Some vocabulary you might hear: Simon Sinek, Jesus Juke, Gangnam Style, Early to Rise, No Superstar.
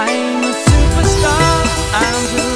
I'm a superstar.